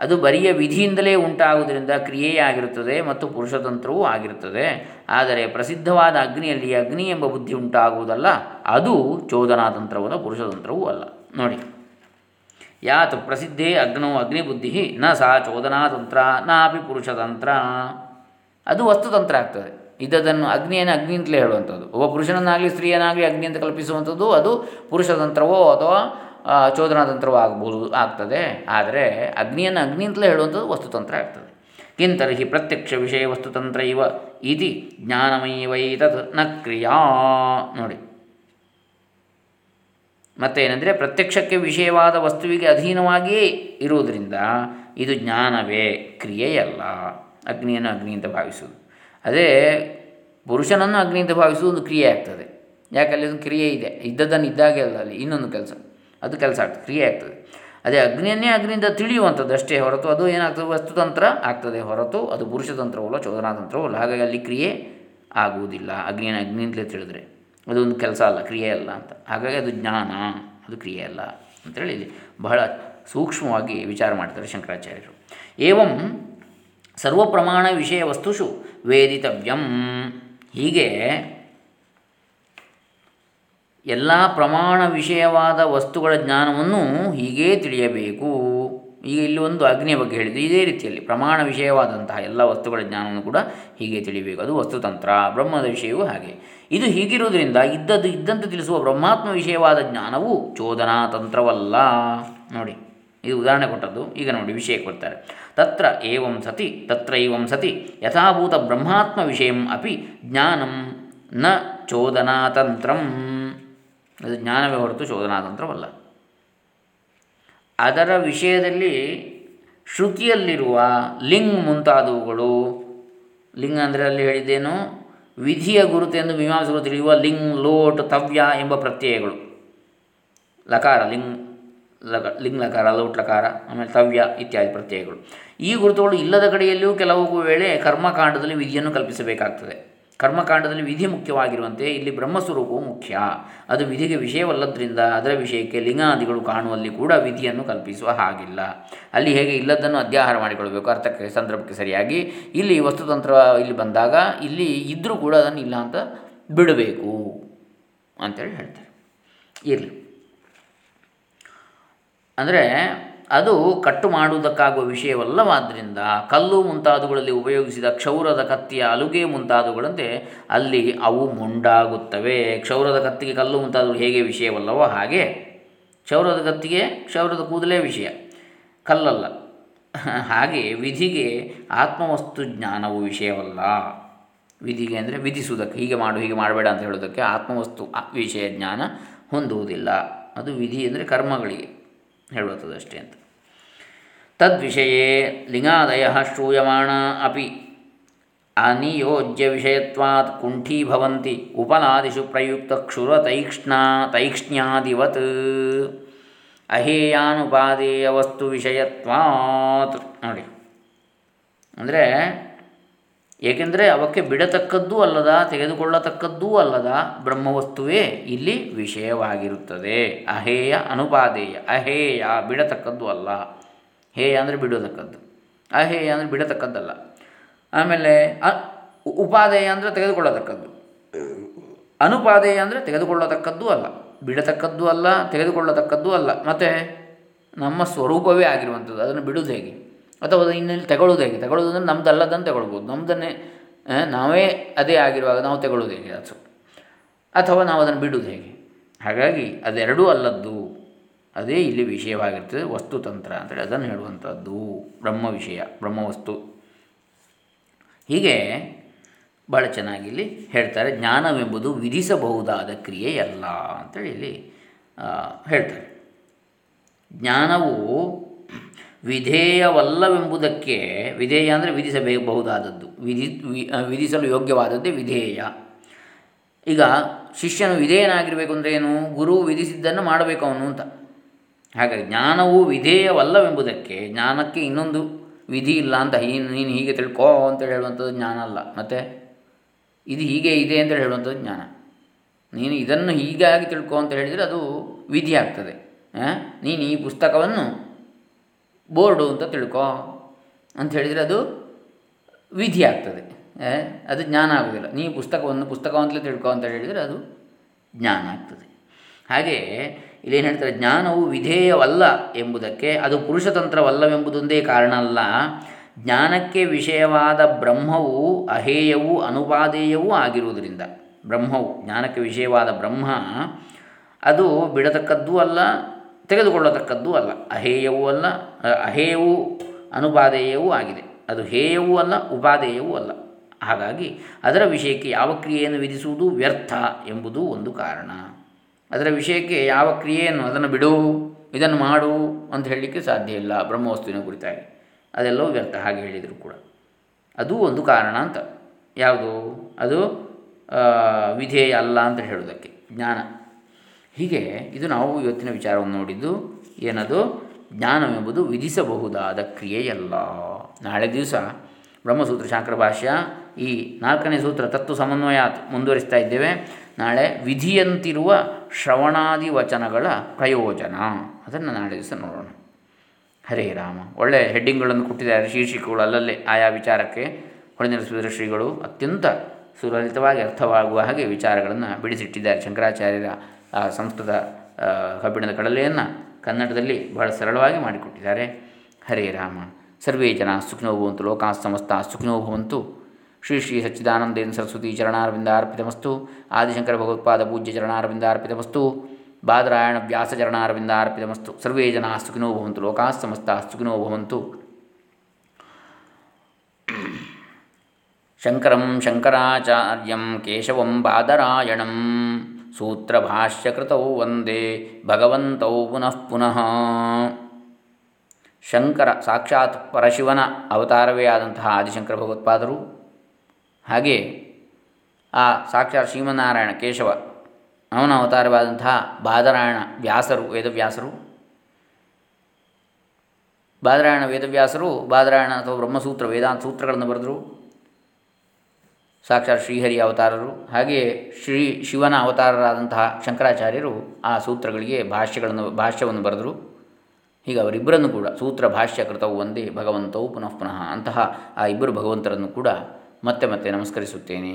ಅದು ಬರಿಯ ವಿಧಿಯಿಂದಲೇ ಉಂಟಾಗುವುದರಿಂದ ಕ್ರಿಯೆಯೇ ಆಗಿರುತ್ತದೆ ಮತ್ತು ಪುರುಷತಂತ್ರವೂ ಆಗಿರುತ್ತದೆ. ಆದರೆ ಪ್ರಸಿದ್ಧವಾದ ಅಗ್ನಿಯಲ್ಲಿ ಅಗ್ನಿ ಎಂಬ ಬುದ್ಧಿ ಉಂಟಾಗುವುದಲ್ಲ, ಅದು ಚೋದನಾತಂತ್ರವಲ್ಲ, ಪುರುಷತಂತ್ರವೂ ಅಲ್ಲ. ನೋಡಿ, ಯಾತ್ ಪ್ರಸಿದ್ಧೇ ಅಗ್ನೋ ಅಗ್ನಿಬುದ್ಧಿ ನ ಸಾ ಚೋದನಾತಂತ್ರ ನಾಪಿ ಪುರುಷತಂತ್ರ. ಅದು ವಸ್ತುತಂತ್ರ ಆಗ್ತದೆ. ಇದ್ದದನ್ನು ಅಗ್ನಿಯನ್ನು ಅಗ್ನಿ ಅಂತಲೇ ಹೇಳುವಂಥದ್ದು, ಒಬ್ಬ ಪುರುಷನನ್ನಾಗಲಿ ಸ್ತ್ರೀಯನ್ನಾಗಲಿ ಅಗ್ನಿ ಅಂತ ಕಲ್ಪಿಸುವಂಥದ್ದು ಅದು ಪುರುಷತಂತ್ರವೋ ಅಥವಾ ಚೋದನಾತಂತ್ರವೋ ಆಗ್ಬೋದು, ಆಗ್ತದೆ. ಆದರೆ ಅಗ್ನಿಯನ್ನು ಅಗ್ನಿ ಅಂತಲೇ ಹೇಳುವಂಥದ್ದು ವಸ್ತುತಂತ್ರ ಆಗ್ತದೆ. ಕಿಂತರ್ಹಿ ಪ್ರತ್ಯಕ್ಷ ವಿಷಯ ವಸ್ತುತಂತ್ರ ಇವ ಇತಿ ಜ್ಞಾನಮೈವೈತತ್ ನ ಕ್ರಿಯಾ. ನೋಡಿ, ಮತ್ತೇನೆಂದರೆ ಪ್ರತ್ಯಕ್ಷಕ್ಕೆ ವಿಷಯವಾದ ವಸ್ತುವಿಗೆ ಅಧೀನವಾಗಿಯೇ ಇರುವುದರಿಂದ ಇದು ಜ್ಞಾನವೇ, ಕ್ರಿಯೆಯಲ್ಲ. ಅಗ್ನಿಯನ್ನು ಅಗ್ನಿ ಅಂತ ಭಾವಿಸುವುದು, ಅದೇ ಪುರುಷನನ್ನು ಅಗ್ನಿ ಅಂತ ಭಾವಿಸುವುದು ಒಂದು ಕ್ರಿಯೆ ಆಗ್ತದೆ. ಯಾಕೆ ಅಲ್ಲಿ ಒಂದು ಕ್ರಿಯೆ ಇದೆ, ಇದ್ದದನ್ನು ಇದ್ದಾಗೆ ಅಲ್ಲ, ಅಲ್ಲಿ ಇನ್ನೊಂದು ಕೆಲಸ, ಅದು ಕೆಲಸ ಆಗ್ತದೆ, ಕ್ರಿಯೆ ಆಗ್ತದೆ. ಅದೇ ಅಗ್ನಿಯನ್ನೇ ಅಗ್ನಿಯಿಂದ ತಿಳಿಯುವಂಥದ್ದು ಅಷ್ಟೇ ಹೊರತು ಅದು ಏನಾಗ್ತದೆ ವಸ್ತುತಂತ್ರ ಆಗ್ತದೆ ಹೊರತು ಅದು ಪುರುಷತಂತ್ರವಲ್ಲ, ಚೋದನಾತಂತ್ರವಲ್ಲ. ಹಾಗಾಗಿ ಅಲ್ಲಿ ಕ್ರಿಯೆ ಆಗುವುದಿಲ್ಲ. ಅಗ್ನಿಯನ್ನು ಅಗ್ನಿಯಿಂದಲೇ ತಿಳಿದ್ರೆ ಅದೊಂದು ಕೆಲಸ ಅಲ್ಲ, ಕ್ರಿಯೆ ಅಲ್ಲ ಅಂತ. ಹಾಗಾಗಿ ಅದು ಜ್ಞಾನ, ಅದು ಕ್ರಿಯೆ ಅಲ್ಲ ಅಂತೇಳಿ ಇಲ್ಲಿ ಬಹಳ ಸೂಕ್ಷ್ಮವಾಗಿ ವಿಚಾರ ಮಾಡ್ತಾರೆ ಶಂಕರಾಚಾರ್ಯರು. ಏವಂ ಸರ್ವಪ್ರಮಾಣ ವಿಷಯ ವಸ್ತುಷು ವೇದಿತವ್ಯಂ. ಹೀಗೆ ಎಲ್ಲ ಪ್ರಮಾಣ ವಿಷಯವಾದ ವಸ್ತುಗಳ ಜ್ಞಾನವನ್ನು ಹೀಗೇ ತಿಳಿಯಬೇಕು. ಈಗ ಇಲ್ಲಿ ಒಂದು ಅಗ್ನಿಯ ಬಗ್ಗೆ ಹೇಳಿದ್ದು, ಇದೇ ರೀತಿಯಲ್ಲಿ ಪ್ರಮಾಣ ವಿಷಯವಾದಂತಹ ಎಲ್ಲ ವಸ್ತುಗಳ ಜ್ಞಾನವನ್ನು ಕೂಡ ಹೀಗೆ ತಿಳಿಯಬೇಕು. ಅದು ವಸ್ತುತಂತ್ರ. ಬ್ರಹ್ಮದ ವಿಷಯವೂ ಹಾಗೆ. ಇದು ಹೀಗಿರುವುದರಿಂದ ಇದ್ದದ್ದು ಇದ್ದಂತೆ ತಿಳಿಸುವ ಬ್ರಹ್ಮಾತ್ಮ ವಿಷಯವಾದ ಜ್ಞಾನವು ಚೋದನಾತಂತ್ರವಲ್ಲ. ನೋಡಿ, ಇದು ಉದಾಹರಣೆ ಕೊಟ್ಟದ್ದು. ಈಗ ನೋಡಿ ವಿಷಯಕ್ಕೆ ಬರ್ತಾರೆ. ತತ್ರ ಏವಂ ಸತಿ ತತ್ರೈವಂ ಸತಿ ಯಥಾಭೂತ ಬ್ರಹ್ಮಾತ್ಮ ವಿಷಯಂ ಅಪಿ ಜ್ಞಾನಂ ನ ಚೋದನಾತಂತ್ರಂ. ಅದು ಜ್ಞಾನವೇ ಹೊರತು ಚೋದನಾತಂತ್ರವಲ್ಲ. ಅದರ ವಿಷಯದಲ್ಲಿ ಶ್ರುತಿಯಲ್ಲಿರುವ ಲಿಂಗ್ ಮುಂತಾದವುಗಳು, ಲಿಂಗ ಅಂದರೆ ಅಲ್ಲಿ ಹೇಳಿದ್ದೇನು ವಿಧಿಯ ಗುರುತೆಂದು ಮೀಮಾಂಸಕರು ತಿಳಿಯುವ ಲಿಂಗ್, ಲೋಟ್, ತವ್ಯ ಎಂಬ ಪ್ರತ್ಯಯಗಳು, ಲಕಾರ, ಲಿಂಗ್ ಲಕ ಲಿಂಗ್ ಲಕಾರ, ಲೋಟ್ ಲಕಾರ, ಆಮೇಲೆ ತವ್ಯ ಇತ್ಯಾದಿ ಪ್ರತ್ಯಯಗಳು. ಈ ಗುರುತುಗಳು ಇಲ್ಲದ ಕಡೆಯಲ್ಲೂ ಕೆಲವು ವೇಳೆ ಕರ್ಮಕಾಂಡದಲ್ಲಿ ವಿಧಿಯನ್ನು ಕಲ್ಪಿಸಬೇಕಾಗ್ತದೆ. ಕರ್ಮಕಾಂಡದಲ್ಲಿ ವಿಧಿ ಮುಖ್ಯವಾಗಿರುವಂತೆ ಇಲ್ಲಿ ಬ್ರಹ್ಮಸ್ವರೂಪವು ಮುಖ್ಯ. ಅದು ವಿಧಿಗೆ ವಿಷಯವಲ್ಲದ್ರಿಂದ ಅದರ ವಿಷಯಕ್ಕೆ ಲಿಂಗಾದಿಗಳು ಕಾಣುವಲ್ಲಿ ಕೂಡ ವಿಧಿಯನ್ನು ಕಲ್ಪಿಸುವ ಹಾಗಿಲ್ಲ. ಅಲ್ಲಿ ಹೇಗೆ ಇಲ್ಲದನ್ನು ಅಧ್ಯಾಹಾರ ಮಾಡಿಕೊಳ್ಳಬೇಕು ಅರ್ಥಕ್ಕೆ ಸಂದರ್ಭಕ್ಕೆ ಸರಿಯಾಗಿ, ಇಲ್ಲಿ ವಸ್ತುತಂತ್ರ ಇಲ್ಲಿ ಬಂದಾಗ ಇಲ್ಲಿ ಇದ್ದರೂ ಕೂಡ ಅದನ್ನು ಇಲ್ಲ ಅಂತ ಬಿಡಬೇಕು ಅಂತೇಳಿ ಹೇಳ್ತಾರೆ. ಇರಲಿ, ಅಂದರೆ ಅದು ಕಟ್ಟು ಮಾಡುವುದಕ್ಕಾಗುವ ವಿಷಯವಲ್ಲವಾದ್ದರಿಂದ ಕಲ್ಲು ಮುಂತಾದವುಗಳಲ್ಲಿ ಉಪಯೋಗಿಸಿದ ಕ್ಷೌರದ ಕತ್ತಿಯ ಅಲುಗೆ ಮುಂತಾದವುಗಳಂತೆ ಅಲ್ಲಿ ಅವು ಮುಂಡಾಗುತ್ತವೆ. ಕ್ಷೌರದ ಕತ್ತಿಗೆ ಕಲ್ಲು ಮುಂತಾದವುಗಳು ಹೇಗೆ ವಿಷಯವಲ್ಲವೋ ಹಾಗೆ ಕ್ಷೌರದ ಕತ್ತಿಗೆ ಕ್ಷೌರದ ಕೂದಲೇ ವಿಷಯ, ಕಲ್ಲಲ್ಲ. ಹಾಗೆ ವಿಧಿಗೆ ಆತ್ಮವಸ್ತು ಜ್ಞಾನವು ವಿಷಯವಲ್ಲ. ವಿಧಿಗೆ ಅಂದರೆ ವಿಧಿಸುವುದಕ್ಕೆ, ಹೀಗೆ ಮಾಡು ಹೀಗೆ ಮಾಡಬೇಡ ಅಂತ ಹೇಳೋದಕ್ಕೆ ಆತ್ಮವಸ್ತು ವಿಷಯ ಜ್ಞಾನ ಹೊಂದುವುದಿಲ್ಲ. ಅದು ವಿಧಿ ಅಂದರೆ ಕರ್ಮಗಳಿಗೆ ಹೇಳುತ್ತದಷ್ಟೇ ಅಂತ. ತದ್ವಿಷಯೇ ಲಿಂಗಾದಯ ಶ್ರೂಯಮಾಣ ಅಪಿ ಅನಿಯೋಜ್ಯ ವಿಷಯತ್ವಾತ್ ಕುಂಠೀಭವಂತಿ ಉಪನಾದಿಷು ಪ್ರಯುಕ್ತ ಕ್ಷುರತೈಕ್ಷ್ಣ ತೈಕ್ಷ್ಣ್ಯಾದಿವತ್ ಅಹೇಯಾನುಪಾದೇಯ ವಸ್ತು ವಿಷಯತ್ವಾತ್. ನೋಡಿ, ಅಂದರೆ ಏಕೆಂದರೆ ಅವಕ್ಕೆ ಬಿಡತಕ್ಕದ್ದೂ ಅಲ್ಲದ ತೆಗೆದುಕೊಳ್ಳತಕ್ಕದ್ದೂ ಅಲ್ಲದ ಬ್ರಹ್ಮವಸ್ತುವೇ ಇಲ್ಲಿ ವಿಷಯವಾಗಿರುತ್ತದೆ. ಅಹೇಯ ಅನುಪಾದೇಯ, ಅಹೇಯ ಬಿಡತಕ್ಕದ್ದು ಅಲ್ಲ, ಹೇಯ ಅಂದರೆ ಬಿಡತಕ್ಕದ್ದು, ಅಹೇಯ ಅಂದರೆ ಬಿಡತಕ್ಕದ್ದಲ್ಲ. ಆಮೇಲೆ ಅ ಉಪಾದೇಯ ಅಂದರೆ ತೆಗೆದುಕೊಳ್ಳತಕ್ಕದ್ದು, ಅನುಪಾದೇಯ ಅಂದರೆ ತೆಗೆದುಕೊಳ್ಳತಕ್ಕದ್ದೂ ಅಲ್ಲ, ಬಿಡತಕ್ಕದ್ದೂ ಅಲ್ಲ, ತೆಗೆದುಕೊಳ್ಳತಕ್ಕದ್ದೂ ಅಲ್ಲ. ಮತ್ತು ನಮ್ಮ ಸ್ವರೂಪವೇ ಆಗಿರುವಂಥದ್ದು, ಅದನ್ನು ಬಿಡುವುದು ಹೇಗೆ? ಅಥವಾ ಅದು ಇನ್ನೆಲ್ಲಿ ತಗೊಳ್ಳೋದು ಹೇಗೆ? ತಗೊಳ್ಳೋದು ಅಂದರೆ ನಮ್ಮದಲ್ಲದನ್ನು ತಗೊಳ್ಬೋದು, ನಮ್ಮದನ್ನೇ ನಾವೇ ಅದೇ ಆಗಿರುವಾಗ ನಾವು ತಗೊಳ್ಳೋದು ಹೇಗೆ? ಅದು ಅಥವಾ ನಾವು ಅದನ್ನು ಬಿಡೋದು ಹೇಗೆ? ಹಾಗಾಗಿ ಅದೆರಡೂ ಅಲ್ಲದ್ದು, ಅದೇ ಇಲ್ಲಿ ವಿಷಯವಾಗಿರ್ತದೆ. ವಸ್ತುತಂತ್ರ ಅಂತೇಳಿ ಅದನ್ನು ಹೇಳುವಂಥದ್ದು ಬ್ರಹ್ಮ ವಿಷಯ, ಬ್ರಹ್ಮವಸ್ತು. ಹೀಗೆ ಭಾಳ ಚೆನ್ನಾಗಿ ಇಲ್ಲಿ ಹೇಳ್ತಾರೆ, ಜ್ಞಾನವೆಂಬುದು ವಿಧಿಸಬಹುದಾದ ಕ್ರಿಯೆಯಲ್ಲ ಅಂತೇಳಿ ಇಲ್ಲಿ ಹೇಳ್ತಾರೆ. ಜ್ಞಾನವು ವಿಧೇಯವಲ್ಲವೆಂಬುದಕ್ಕೆ, ವಿಧೇಯ ಅಂದರೆ ವಿಧಿಸಬಹುದಾದದ್ದು, ವಿಧಿ ವಿಧಿಸಲು ಯೋಗ್ಯವಾದದ್ದೇ ವಿಧೇಯ. ಈಗ ಶಿಷ್ಯನು ವಿಧೇಯನಾಗಿರಬೇಕು ಅಂದರೆ ಏನು? ಗುರು ವಿಧಿಸಿದ್ದನ್ನು ಮಾಡಬೇಕು ಅವನು ಅಂತ. ಹಾಗಾಗಿ ಜ್ಞಾನವು ವಿಧೇಯವಲ್ಲವೆಂಬುದಕ್ಕೆ, ಜ್ಞಾನಕ್ಕೆ ಇನ್ನೊಂದು ವಿಧಿ ಇಲ್ಲ ಅಂತ ಹೀನು ನೀನು ಹೀಗೆ ತಿಳ್ಕೋ ಅಂತೇಳಿ ಹೇಳುವಂಥದ್ದು ಜ್ಞಾನ ಅಲ್ಲ. ಮತ್ತು ಇದು ಹೀಗೆ ಇದೆ ಅಂತೇಳಿ ಹೇಳುವಂಥದ್ದು ಜ್ಞಾನ. ನೀನು ಇದನ್ನು ಹೀಗಾಗಿ ತಿಳ್ಕೊ ಅಂತ ಹೇಳಿದರೆ ಅದು ವಿಧಿ ಆಗ್ತದೆ. ನೀನು ಈ ಪುಸ್ತಕವನ್ನು ಬೋರ್ಡು ಅಂತ ತಿಳ್ಕೊ ಅಂತ ಹೇಳಿದರೆ ಅದು ವಿಧಿ ಆಗ್ತದೆ, ಅದು ಜ್ಞಾನ ಆಗೋದಿಲ್ಲ. ನೀ ಪುಸ್ತಕವನ್ನು ಪುಸ್ತಕವಂತಲೇ ತಿಳ್ಕೊ ಅಂತ ಹೇಳಿದರೆ ಅದು ಜ್ಞಾನ ಆಗ್ತದೆ. ಹಾಗೆಯೇ ಇಲ್ಲೇನು ಹೇಳ್ತಾರೆ, ಜ್ಞಾನವು ವಿಧೇಯವಲ್ಲ ಎಂಬುದಕ್ಕೆ, ಅದು ಪುರುಷತಂತ್ರವಲ್ಲವೆಂಬುದೊಂದೇ ಕಾರಣ ಅಲ್ಲ. ಜ್ಞಾನಕ್ಕೆ ವಿಷಯವಾದ ಬ್ರಹ್ಮವು ಅಹೇಯವೂ ಅನುಪಾದೇಯವೂ ಆಗಿರುವುದರಿಂದ, ಬ್ರಹ್ಮವು ಜ್ಞಾನಕ್ಕೆ ವಿಷಯವಾದ ಬ್ರಹ್ಮ ಅದು ಬಿಡತಕ್ಕದ್ದೂ ಅಲ್ಲ, ತೆಗೆದುಕೊಳ್ಳತಕ್ಕದ್ದೂ ಅಲ್ಲ. ಅಹೇಯವೂ ಅಲ್ಲ, ಅಹೇಯವೂ ಅನುಪಾದೇಯವೂ ಆಗಿದೆ. ಅದು ಹೇಯವೂ ಅಲ್ಲ, ಉಪಾದೇಯವೂ ಅಲ್ಲ. ಹಾಗಾಗಿ ಅದರ ವಿಷಯಕ್ಕೆ ಯಾವ ಕ್ರಿಯೆಯನ್ನು ವಿಧಿಸುವುದು ವ್ಯರ್ಥ ಎಂಬುದು ಒಂದು ಕಾರಣ. ಅದರ ವಿಷಯಕ್ಕೆ ಯಾವ ಕ್ರಿಯೆಯನ್ನು ಅದನ್ನು ಬಿಡು ಇದನ್ನು ಮಾಡು ಅಂತ ಹೇಳಲಿಕ್ಕೆ ಸಾಧ್ಯ ಇಲ್ಲ ಬ್ರಹ್ಮವಸ್ತುವಿನ ಕುರಿತಾಗಿ. ಅದೆಲ್ಲವೂ ವ್ಯರ್ಥ ಹಾಗೆ ಹೇಳಿದರೂ ಕೂಡ. ಅದು ಒಂದು ಕಾರಣ ಅಂತ. ಯಾವುದು? ಅದು ವಿಧೇಯ ಅಲ್ಲ ಅಂತ ಹೇಳೋದಕ್ಕೆ ಜ್ಞಾನ. ಹೀಗೆ ಇದು ನಾವು ಇವತ್ತಿನ ವಿಚಾರವನ್ನು ನೋಡಿದ್ದು ಏನದು, ಜ್ಞಾನವೆಂಬುದು ವಿಧಿಸಬಹುದಾದ ಕ್ರಿಯೆಯಲ್ಲ. ನಾಳೆ ದಿವಸ ಬ್ರಹ್ಮಸೂತ್ರ ಶಾಂಕರ ಭಾಷ್ಯ ಈ ನಾಲ್ಕನೇ ಸೂತ್ರ ತತ್ತು ಸಮನ್ವಯಾತ್ ಮುಂದುವರಿಸ್ತಾ ಇದ್ದೇವೆ. ನಾಳೆ ವಿಧಿಯಂತಿರುವ ಶ್ರವಣಾದಿ ವಚನಗಳ ಪ್ರಯೋಜನ ಅದನ್ನು ನಾಳೆ ದಿವಸ ನೋಡೋಣ. ಹರೇ ರಾಮ. ಒಳ್ಳೆಯ ಹೆಡ್ಡಿಂಗ್ಗಳನ್ನು ಕೊಟ್ಟಿದ್ದಾರೆ, ಶೀರ್ಷಿಕೆಗಳು ಅಲ್ಲಲ್ಲೇ ಆಯಾ ವಿಚಾರಕ್ಕೆ ಹೊಳೆನರಸೀಪುರ ಶ್ರೀಗಳು ಅತ್ಯಂತ ಸುಲಲಿತವಾಗಿ ಅರ್ಥವಾಗುವ ಹಾಗೆ ವಿಚಾರಗಳನ್ನು ಬಿಡಿಸಿಟ್ಟಿದ್ದಾರೆ. ಶಂಕರಾಚಾರ್ಯರ ಆ ಸಂಸ್ಕೃತ ಕಬ್ಬಿಣದ ಕಡಲೆಯನ್ನು ಕನ್ನಡದಲ್ಲಿ ಬಹಳ ಸರಳವಾಗಿ ಮಾಡಿಕೊಟ್ಟಿದ್ದಾರೆ. ಹರೇ ರಾಮ. ಸರ್ವೇ ಜನ ಸುಖಿನೋ ಭವಂತು, ಲೋಕಾ ಸಮಸ್ತಾ ಸುಖಿನೋ ಭವಂತು. ಶ್ರೀ ಶ್ರೀ ಸಚ್ಚಿದಾನಂದ ಸರಸ್ವತಿ ಚರಣಾರವಿಂದ ಅರ್ಪಿತಮಸ್ತು. ಆದಿಶಂಕರ ಭಗವತ್ಪಾದ ಪೂಜ್ಯ ಚರಣಾರವಿಂದ ಅರ್ಪಿತಮಸ್ತು. ಬಾದರಾಯಣ ವ್ಯಾಸ ಚರಣಾರವಿಂದ ಅರ್ಪಿತಮಸ್ತು. ಸರ್ವೇ ಜನ ಸುಖಿನೋ ಭವಂತು, ಲೋಕಾ ಸಮಸ್ತಾ ಸುಖಿನೋ ಭವಂತು. ಶಂಕರಂ ಶಂಕರಾಚಾರ್ಯಂ ಕೇಶವಂ ಬಾದರಾಯಣಂ ಸೂತ್ರ ಭಾಷ್ಯಕೃತೌ ವಂದೇ ಭಗವಂತೌ ಪುನಃ ಪುನಃ. ಶಂಕರ ಸಾಕ್ಷಾತ್ ಪರಶಿವನ ಅವತಾರವೇ ಆದಂತಹ ಆದಿಶಂಕರ ಭಗವತ್ಪಾದರು, ಹಾಗೆಯೇ ಆ ಸಾಕ್ಷಾತ್ ಶ್ರೀಮನ್ನಾರಾಯಣ ಕೇಶವ ಅವನ ಅವತಾರವಾದಂತಹ ಬಾದರಾಯಣ ವ್ಯಾಸರು ವೇದವ್ಯಾಸರು ಬಾದರಾಯಣ ವೇದವ್ಯಾಸರು ಬಾದರಾಯಣ ಅಥವಾ ಬ್ರಹ್ಮಸೂತ್ರ ವೇದಾಂತ ಸೂತ್ರಗಳನ್ನು ಬರೆದರು ಸಾಕ್ಷಾತ್ ಶ್ರೀಹರಿ ಅವತಾರರು. ಹಾಗೆಯೇ ಶ್ರೀ ಶಿವನ ಅವತಾರರಾದಂತಹ ಶಂಕರಾಚಾರ್ಯರು ಆ ಸೂತ್ರಗಳಿಗೆ ಭಾಷ್ಯಗಳನ್ನು ಭಾಷ್ಯವನ್ನು ಬರೆದರು. ಹೀಗೆ ಅವರಿಬ್ಬರನ್ನು ಕೂಡ ಸೂತ್ರ ಭಾಷ್ಯ ಕೃತವು ಒಂದೇ ಭಗವಂತವು ಪುನಃ ಪುನಃ ಅಂತಹ ಆ ಇಬ್ಬರು ಭಗವಂತರನ್ನು ಕೂಡ ಮತ್ತೆ ಮತ್ತೆ ನಮಸ್ಕರಿಸುತ್ತೇನೆ.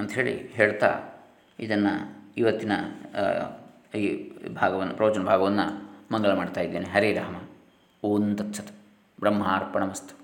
ಅಂಥೇಳಿ ಹೇಳ್ತಾ ಇದನ್ನು ಇವತ್ತಿನ ಈ ಭಾಗವನ್ನು ಪ್ರವಚನ ಭಾಗವನ್ನು ಮಂಗಲ ಮಾಡ್ತಾ ಇದ್ದೇನೆ. ಹರೇ ರಾಮ. ಓಂ ತತ್ಸತ್. ಬ್ರಹ್ಮಾರ್ಪಣಮಸ್ತು.